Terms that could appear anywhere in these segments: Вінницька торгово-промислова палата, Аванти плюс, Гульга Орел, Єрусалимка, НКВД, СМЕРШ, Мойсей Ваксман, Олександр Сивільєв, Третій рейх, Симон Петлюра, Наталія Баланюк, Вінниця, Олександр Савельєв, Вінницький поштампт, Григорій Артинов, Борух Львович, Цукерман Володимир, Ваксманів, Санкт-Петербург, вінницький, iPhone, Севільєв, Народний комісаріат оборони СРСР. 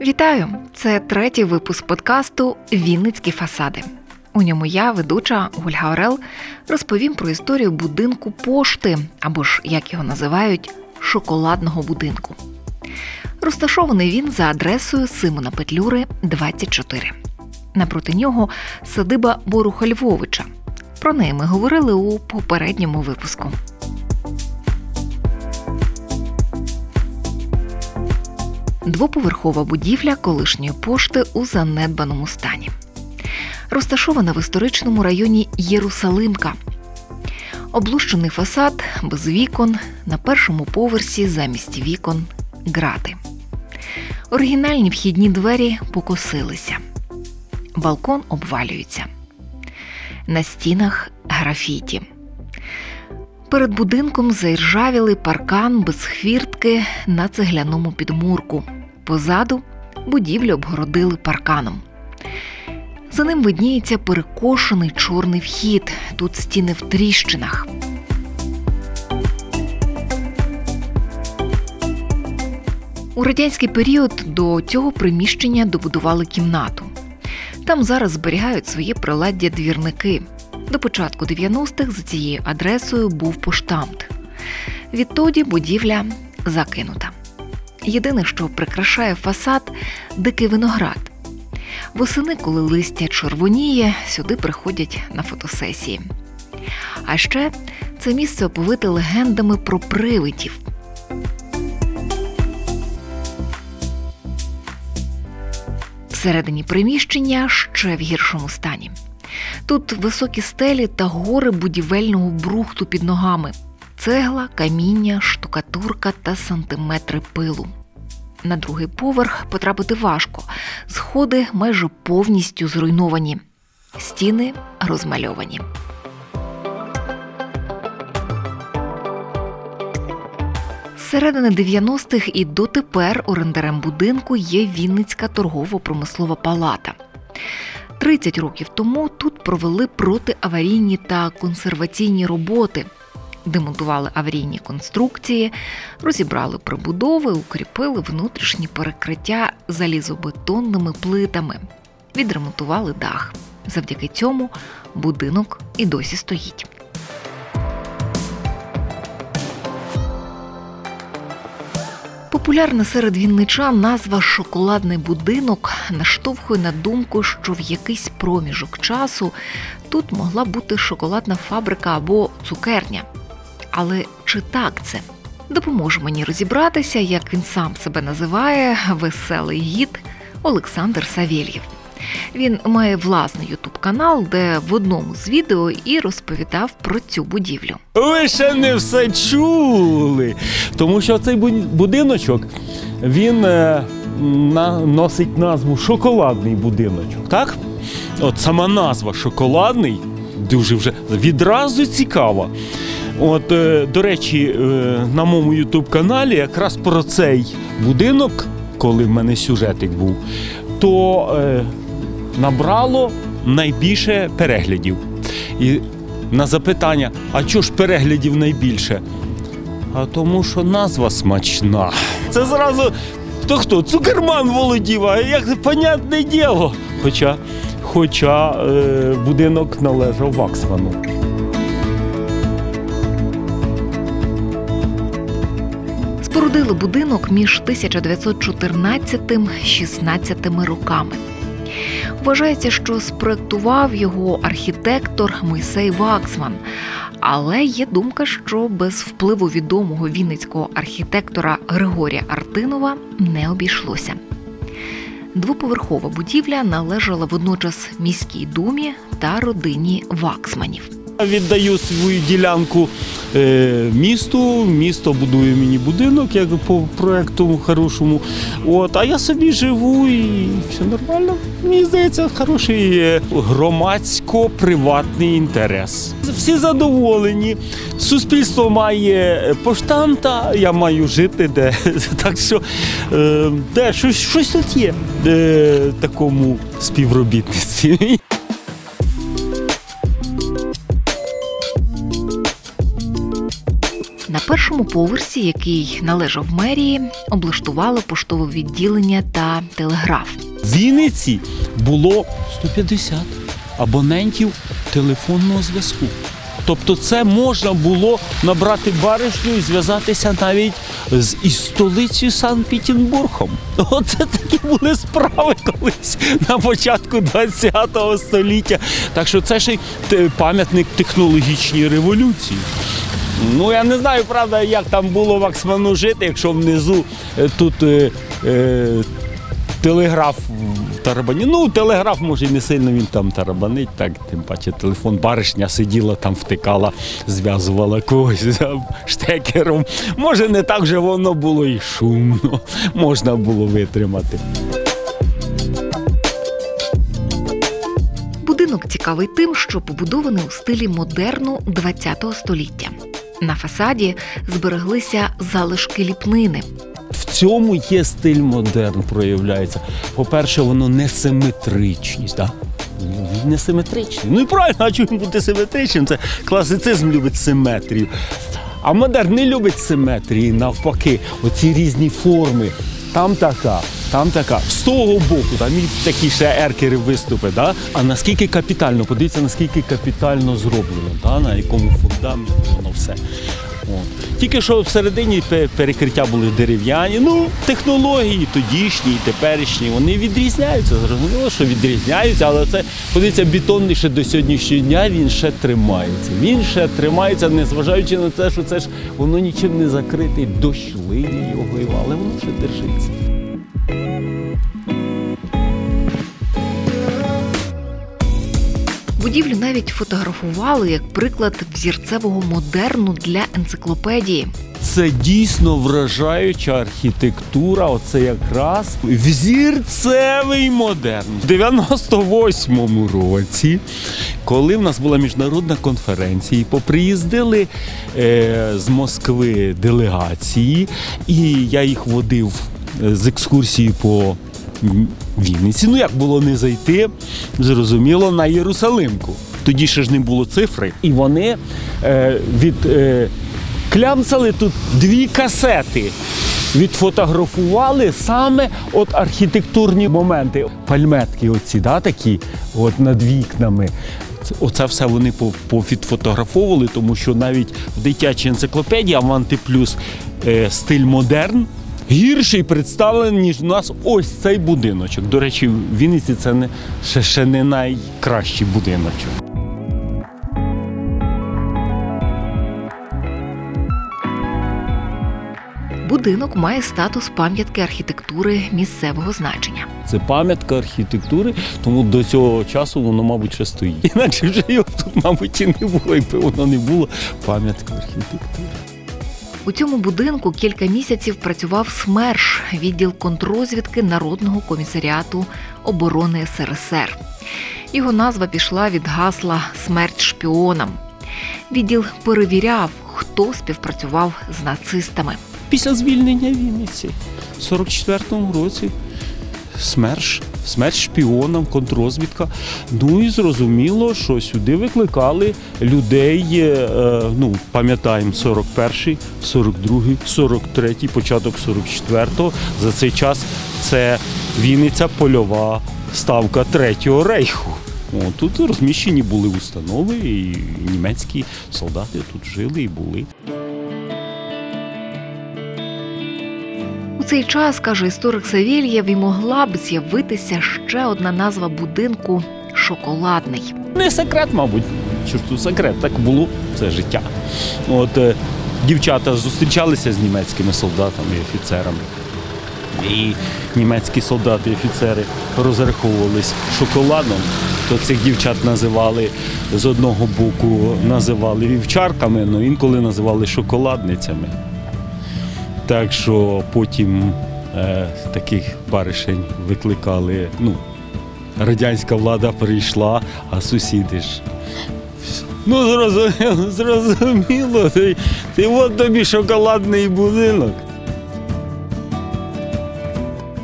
Вітаю! Це третій випуск подкасту «Вінницькі фасади». У ньому я, ведуча Гульга Орел, розповім про історію будинку пошти, або ж, як його називають, шоколадного будинку. Розташований він за адресою Симона Петлюри, 24. Напроти нього садиба Боруха Львовича. Про неї ми говорили у попередньому випуску. Двоповерхова будівля колишньої пошти у занедбаному стані. Розташована в історичному районі Єрусалимка. Облущений фасад без вікон, на першому поверсі замість вікон – грати. Оригінальні вхідні двері покосилися. Балкон обвалюється. На стінах – графіті. Перед будинком заіржавілий паркан без хвіртки на цегляному підмурку. Позаду будівлю обгородили парканом. За ним видніється перекошений чорний вхід. Тут стіни в тріщинах. У радянський період до цього приміщення добудували кімнату. Там зараз зберігають своє приладдя двірники. До початку 90-х за цією адресою був поштампт. Відтоді будівля закинута. Єдине, що прикрашає фасад – дикий виноград. Восени, коли листя червоніє, сюди приходять на фотосесії. А ще це місце оповите легендами про привидів. Всередині приміщення ще в гіршому стані. Тут високі стелі та гори будівельного брухту під ногами. Цегла, каміння, штукатурка та сантиметри пилу. На другий поверх потрапити важко. Сходи майже повністю зруйновані. Стіни розмальовані. З середини 90-х і дотепер орендарем будинку є Вінницька торгово-промислова палата. 30 років тому тут провели протиаварійні та консерваційні роботи. Демонтували аварійні конструкції, розібрали прибудови, укріпили внутрішні перекриття залізобетонними плитами. Відремонтували дах. Завдяки цьому будинок і досі стоїть. Популярна серед вінничан назва «шоколадний будинок» наштовхує на думку, що в якийсь проміжок часу тут могла бути шоколадна фабрика або цукерня. Але чи так це? Допоможе мені розібратися, як він сам себе називає, веселий гід Олександр Савельєв. Він має власний ютуб-канал, де в одному з відео і розповідав про цю будівлю. Ви ще не все чули, тому що цей будиночок, він носить назву «Шоколадний будиночок», так? От сама назва «Шоколадний» дуже вже відразу цікава. От, до речі, на моєму ютуб-каналі якраз про цей будинок, коли в мене сюжетик був, то набрало найбільше переглядів. І на запитання, а чого ж переглядів найбільше? А тому що назва смачна. Це зразу, то хто? Цукерман Володимир, як понятне діло. Хоча будинок належав Ваксману. Спорудили будинок між 1914-16 роками. Вважається, що спроектував його архітектор Мойсей Ваксман. Але є думка, що без впливу відомого вінницького архітектора Григорія Артинова не обійшлося. Двоповерхова будівля належала водночас міській думі та родині Ваксманів. Віддаю свою ділянку місту, місто будує мені будинок, як по проєкту хорошому. От, а я собі живу і все нормально. Мені здається, хороший громадсько-приватний інтерес. Всі задоволені, суспільство має поштамта, я маю жити де. Так що де, щось тут є в такому співробітництві. першому поверсі, який належав мерії, облаштували поштове відділення та телеграф. В Вінниці було 150 абонентів телефонного зв'язку. Тобто це можна було набрати баришню і зв'язатися навіть із столицею Санкт-Петербургом. Оце такі були справи колись на початку ХХ століття. Так що це ще пам'ятник технологічній революції. Ну, я не знаю, правда, як там було Ваксману жити, якщо внизу тут телеграф тарабанить. Ну, телеграф, може, і не сильно він там тарабанить, так, тим паче телефон. Баришня сиділа там, втикала, зв'язувала когось штекером. Може, не так же воно було і шумно, можна було витримати. Будинок цікавий тим, що побудований у стилі модерну ХХ століття. На фасаді збереглися залишки ліпнини. В цьому є стиль модерн, проявляється. По-перше, воно несиметричність, так? Він несиметричний. Ну і правильно, а чому бути симетричним? Це класицизм любить симетрію. А модерн не любить симетрії, навпаки. Оці різні форми. Там така, там така. З того боку, там і такі ще еркери виступи, да? А наскільки капітально, подивіться, наскільки капітально зроблено, да? На якому фундаменті воно все. От. Тільки що всередині перекриття були дерев'яні, ну, технології тодішні і теперішні, вони відрізняються, зрозуміло, що відрізняються, але це, подивіться, бетонний ще до сьогоднішнього дня, він ще тримається, незважаючи на те, що це ж воно нічим не закрите, дощ лиє його, але воно ще держиться. Будівлю навіть фотографували як приклад взірцевого модерну для енциклопедії. Це дійсно вражаюча архітектура, оце якраз взірцевий модерн. В 98-му році, коли в нас була міжнародна конференція, поприїздили з Москви делегації, і я їх водив з екскурсії по Вінниці. Ну, як було не зайти, зрозуміло, на Єрусалимку. Тоді ще ж не було цифри. І вони клямцали тут дві касети. Відфотографували саме от архітектурні моменти. Пальметки оці, да, такі, от над вікнами. Оце все вони повідфотографовували, тому що навіть в дитячій енциклопедії «Аванти плюс» стиль модерн гірший представлений, ніж у нас ось цей будиночок. До речі, в Вінниці це ще не найкращий будиночок. Будинок має статус пам'ятки архітектури місцевого значення. Це пам'ятка архітектури, тому до цього часу воно, мабуть, ще стоїть. Інакше вже його тут, мабуть, і не було, якби воно не було пам'яткою архітектури. У цьому будинку кілька місяців працював СМЕРШ – відділ контррозвідки Народного комісаріату оборони СРСР. Його назва пішла від гасла «Смерть шпіонам». Відділ перевіряв, хто співпрацював з нацистами. Після звільнення Вінниці в 44-му році СМЕРШ шпіонам, контррозвідка. Ну і зрозуміло, що сюди викликали людей, ну, пам'ятаємо, 41-й, 42-й, 43-й, початок 44-го. За цей час це Вінниця, польова ставка Третього рейху. О, тут розміщені були установи, і німецькі солдати тут жили і були. У цей час, каже історик Севільєв, і могла б з'явитися ще одна назва будинку – «Шоколадний». Не секрет, мабуть. Що ж тут секрет? Так було все життя. От дівчата зустрічалися з німецькими солдатами і офіцерами. І німецькі солдати і офіцери розраховувались шоколадом, то цих дівчат називали, з одного боку, називали вівчарками, але інколи називали шоколадницями. Так що потім таких баришень викликали, ну, радянська влада прийшла, а сусіди ж, ну, зрозуміло, ти от тобі шоколадний будинок.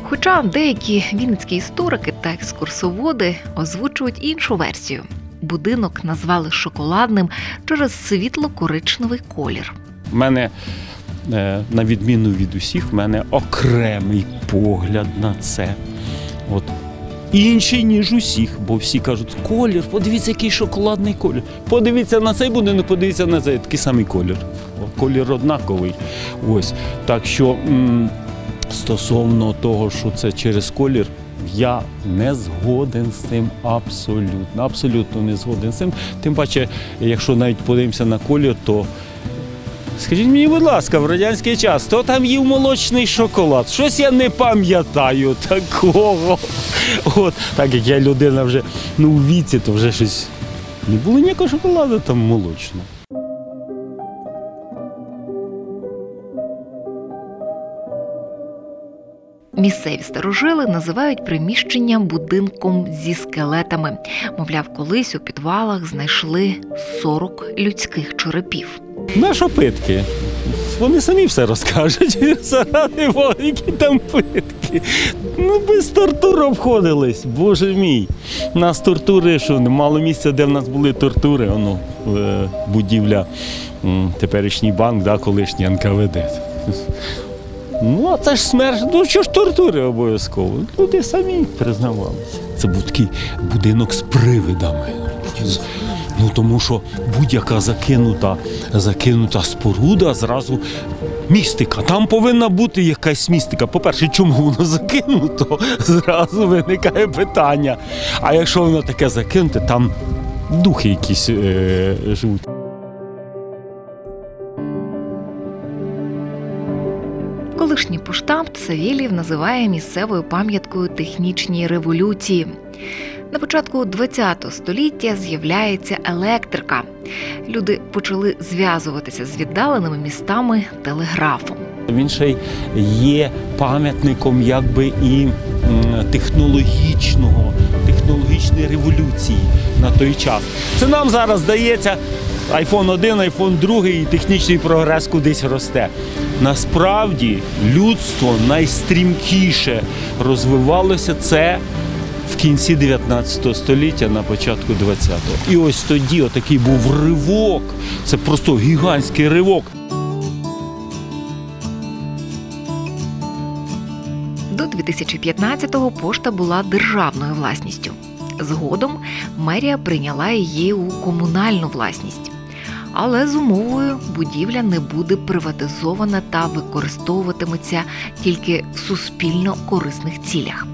Хоча деякі вінницькі історики та екскурсоводи озвучують іншу версію. Будинок назвали шоколадним через світло-коричневий колір. У мене, на відміну від усіх, в мене окремий погляд на це. От. Інший, ніж усіх, бо всі кажуть, колір, подивіться, який шоколадний колір. Подивіться на цей будинок, подивіться на цей, такий самий колір. Колір однаковий. Ось. Так що стосовно того, що це через колір, я не згоден з цим абсолютно. Абсолютно не згоден з цим. Тим паче, якщо навіть подивимося на колір, то скажіть мені, будь ласка, в радянський час, хто там їв молочний шоколад? Щось я не пам'ятаю такого. От, так як я людина вже в віці, то вже щось не було ніякого шоколаду там молочного. Місцеві старожили називають приміщення будинком зі скелетами. Мовляв, колись у підвалах знайшли 40 людських черепів. Наші опитки. Вони самі все розкажуть, заради Бога, які там питки. Без тортур обходились, боже мій. У нас тортури, що мало місця, де в нас були тортури. Воно, будівля, теперішній банк, да, колишній НКВД. Ну, а це ж СМЕРШ, що ж тортури обов'язково? Люди самі признавалися. Це був такий будинок з привидами. Тому що будь-яка закинута споруда, зразу містика. Там повинна бути якась містика. По-перше, чому воно закинуто, зразу виникає питання. А якщо воно таке закинуте, там духи якісь живуть. Колишній поштампт Севільєв називає місцевою пам'яткою технічній революції. На початку ХХ століття з'являється електрика. Люди почали зв'язуватися з віддаленими містами телеграфом. Він ще є пам'ятником якби і технологічної революції на той час. Це нам зараз здається, iPhone 1, iPhone 2 і технічний прогрес кудись росте. Насправді людство найстрімкіше розвивалося це в кінці 19 століття, на початку 20-го. І ось тоді отакий був ривок, це просто гігантський ривок. До 2015-го пошта була державною власністю. Згодом мерія прийняла її у комунальну власність. Але з умовою, будівля не буде приватизована та використовуватиметься тільки в суспільно-корисних цілях.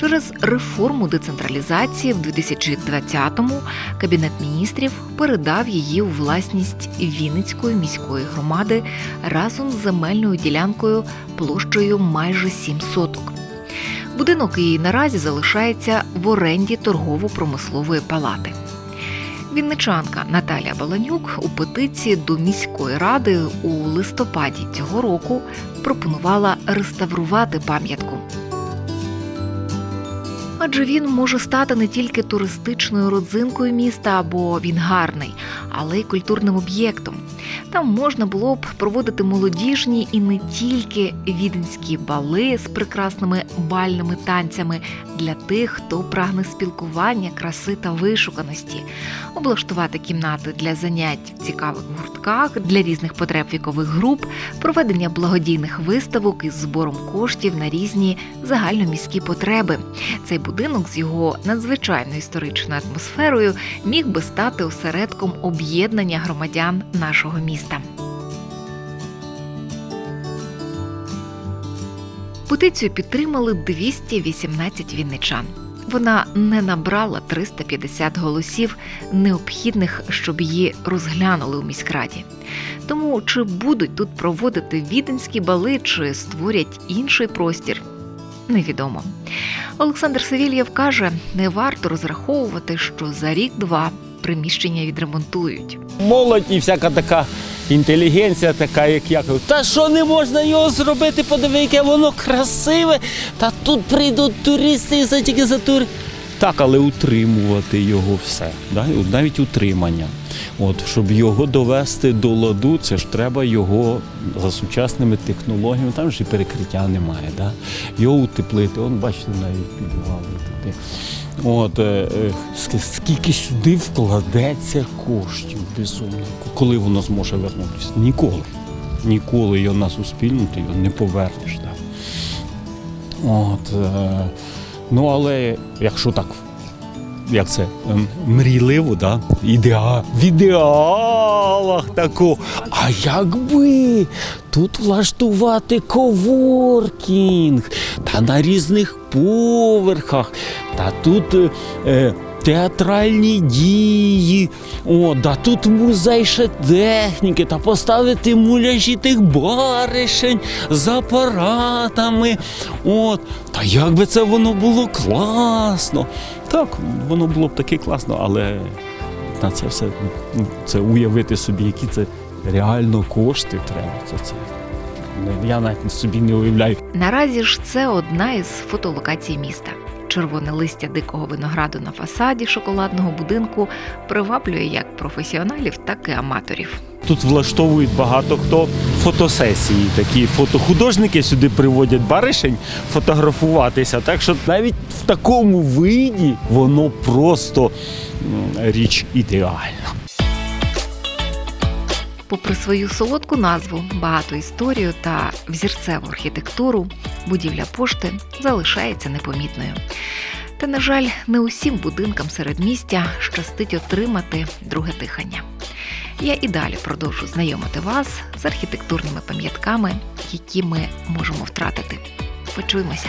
Через реформу децентралізації в 2020-му Кабінет міністрів передав її у власність Вінницької міської громади разом з земельною ділянкою площею майже 7 соток. Будинок її наразі залишається в оренді торгово-промислової палати. Вінничанка Наталія Баланюк у петиції до міської ради у листопаді цього року пропонувала реставрувати пам'ятку. Адже він може стати не тільки туристичною родзинкою міста, бо він гарний, але й культурним об'єктом. Там можна було б проводити молодіжні і не тільки віденські бали з прекрасними бальними танцями для тих, хто прагне спілкування, краси та вишуканості, облаштувати кімнати для занять в цікавих гуртках, для різних потреб вікових груп, проведення благодійних виставок із збором коштів на різні загальноміські потреби. Цей будинок з його надзвичайно історичною атмосферою міг би стати осередком об'єднання громадян нашого міста. Петицію підтримали 218 вінничан. Вона не набрала 350 голосів, необхідних, щоб її розглянули у міськраді. Тому чи будуть тут проводити віденські бали, чи створять інший простір – невідомо. Олександр Сивільєв каже, не варто розраховувати, що за рік-два приміщення відремонтують. Молодь і всяка така інтелігенція, така як я, кажу, та що не можна його зробити, подиви, яке воно красиве, та тут прийдуть туристи і за тільки за туристи. Так, але утримувати його все, навіть утримання. Щоб його довести до ладу, це ж треба його за сучасними технологіями, там ж і перекриття немає, його утеплити, бачите, навіть підвали. Скільки сюди вкладеться коштів безумно, коли воно зможе вернутися? Ніколи. Ніколи його на суспільну ти його не повернеш. Але якщо так, як це, мрійливо, в ідеалах такого, а якби тут влаштувати коворкінг, та на різних поверхах, та тут театральні дії, тут музей ще техніки, та поставити муляжі тих баришень з апаратами. Та як би це воно було класно. Так, воно було б таки класно, але на це все, це уявити собі, які це реально кошти треба. Я навіть собі не уявляю. Наразі ж це одна із фотолокацій міста. Червоне листя дикого винограду на фасаді шоколадного будинку приваблює як професіоналів, так і аматорів. Тут влаштовують багато хто фотосесії. Такі фотохудожники сюди приводять баришень фотографуватися. Так що навіть в такому виді воно просто річ ідеальна. Попри свою солодку назву, багату історію та взірцеву архітектуру, будівля пошти залишається непомітною. Та, на жаль, не усім будинкам середмістя щастить отримати друге дихання. Я і далі продовжу знайомити вас з архітектурними пам'ятками, які ми можемо втратити. Почуємося!